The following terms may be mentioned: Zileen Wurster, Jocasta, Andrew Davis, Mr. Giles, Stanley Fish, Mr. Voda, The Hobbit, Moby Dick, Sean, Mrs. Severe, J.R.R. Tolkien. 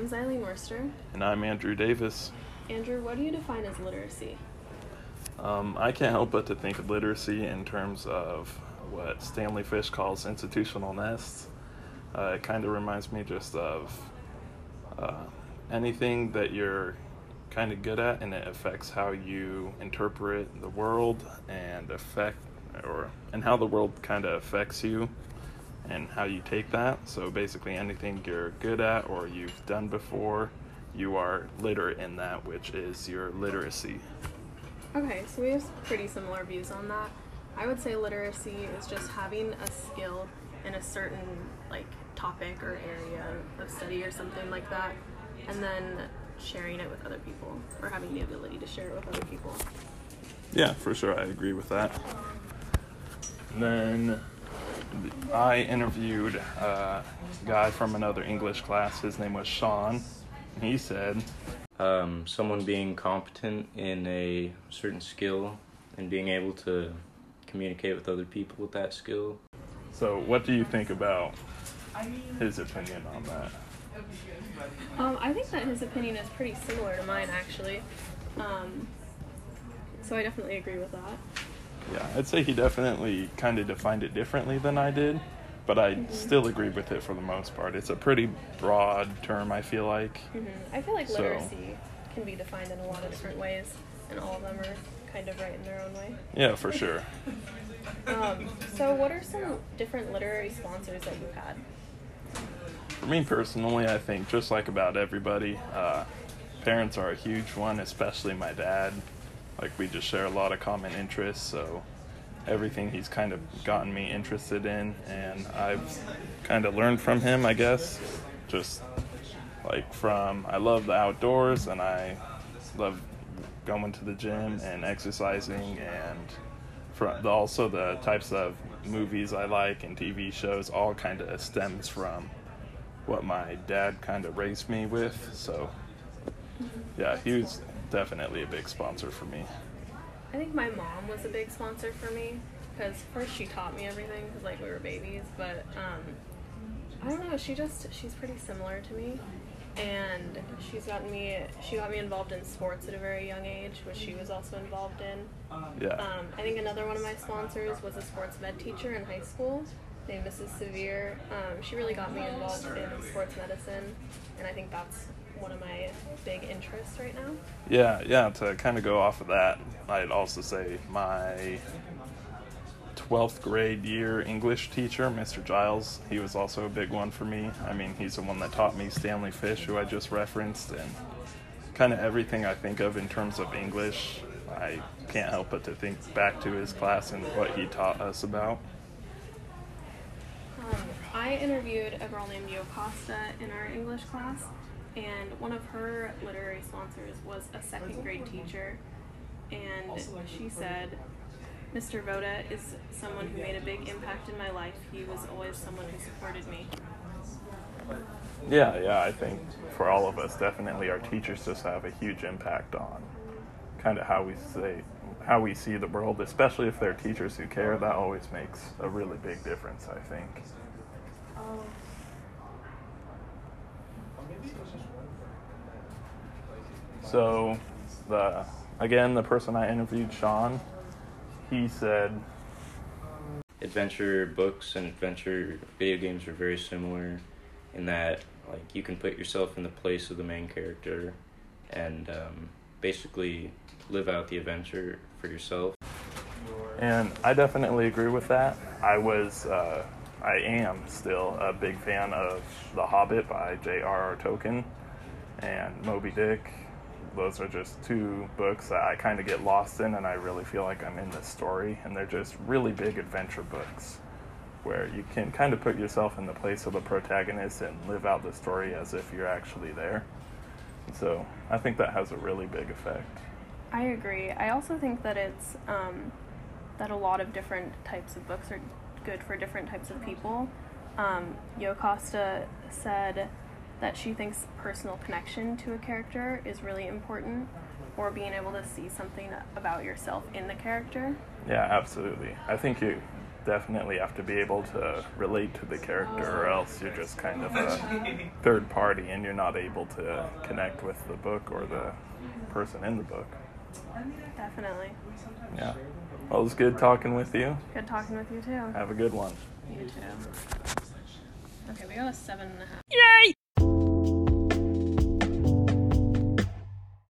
name's Zileen Wurster. And I'm Andrew Davis. Andrew, what do you define as literacy? I can't help but to think of literacy in terms of what Stanley Fish calls institutional nests. It kind of reminds me just of anything that you're kind of good at, and it affects how you interpret the world and how the world kind of affects you and how you take that. So basically anything you're good at or you've done before, you are literate in that, which is your literacy. Okay, so we have pretty similar views on that. I would say literacy is just having a skill in a certain topic or area of study or something like that, and then sharing it with other people, or having the ability to share it with other people. Yeah, for sure, I agree with that. And then I interviewed a guy from another English class. His name was Sean. He said, someone being competent in a certain skill and being able to communicate with other people with that skill. So what do you think about his opinion on that? I think that his opinion is pretty similar to mine, actually. So I definitely agree with that. Yeah, I'd say he definitely kind of defined it differently than I did, but I still agree with it for the most part. It's a pretty broad term, I feel like. Mm-hmm. I feel like literacy can be defined in a lot of different ways, and all of them are kind of right in their own way. Yeah, for sure. So what are some different literary sponsors that you've had? For me personally, I think just like about everybody, parents are a huge one, especially my dad. We just share a lot of common interests, so everything he's kind of gotten me interested in, and I've kind of learned from him, I guess. Just I love the outdoors, and I love going to the gym and exercising, and also the types of movies I like and TV shows all kind of stems from what my dad kind of raised me with. So yeah, he was definitely a big sponsor for me. I think my mom was a big sponsor for me, because first she taught me everything, because we were babies, but I don't know, she's pretty similar to me, and she got me involved in sports at a very young age, which she was also involved in. Yeah. I think another one of my sponsors was a sports med teacher in high school named Mrs. Severe. She really got me involved in sports medicine, and I think that's one of my big interests right now. Yeah, to kind of go off of that, I'd also say my 12th grade year English teacher, Mr. Giles, he was also a big one for me. I mean, he's the one that taught me Stanley Fish, who I just referenced, and kind of everything I think of in terms of English, I can't help but to think back to his class and what he taught us about. I interviewed a girl named Jocasta in our English class, and one of her literary sponsors was a second grade teacher, and she said, Mr. Voda is someone who made a big impact in my life. He was always someone who supported me. Yeah, I think for all of us, definitely our teachers just have a huge impact on kind of how we see the world, especially if they're teachers who care. That always makes a really big difference, I think. So, the person I interviewed, Sean, he said, adventure books and adventure video games are very similar in that, you can put yourself in the place of the main character and basically live out the adventure for yourself. And I definitely agree with that. I am still a big fan of The Hobbit by J.R.R. Tolkien and Moby Dick. Those are just two books that I kind of get lost in, and I really feel like I'm in this story, and they're just really big adventure books where you can kind of put yourself in the place of the protagonist and live out the story as if you're actually there. So I think that has a really big effect. I agree. I also think that it's that a lot of different types of books are good for different types of people. Jocasta said that she thinks personal connection to a character is really important, or being able to see something about yourself in the character. Yeah, absolutely. I think definitely have to be able to relate to the character, or else you're just kind of a third party and you're not able to connect with the book or the person in the book. Definitely. Yeah. Well, it was good talking with you. Good talking with you, too. Have a good one. You, too. Okay, we got a 7.5.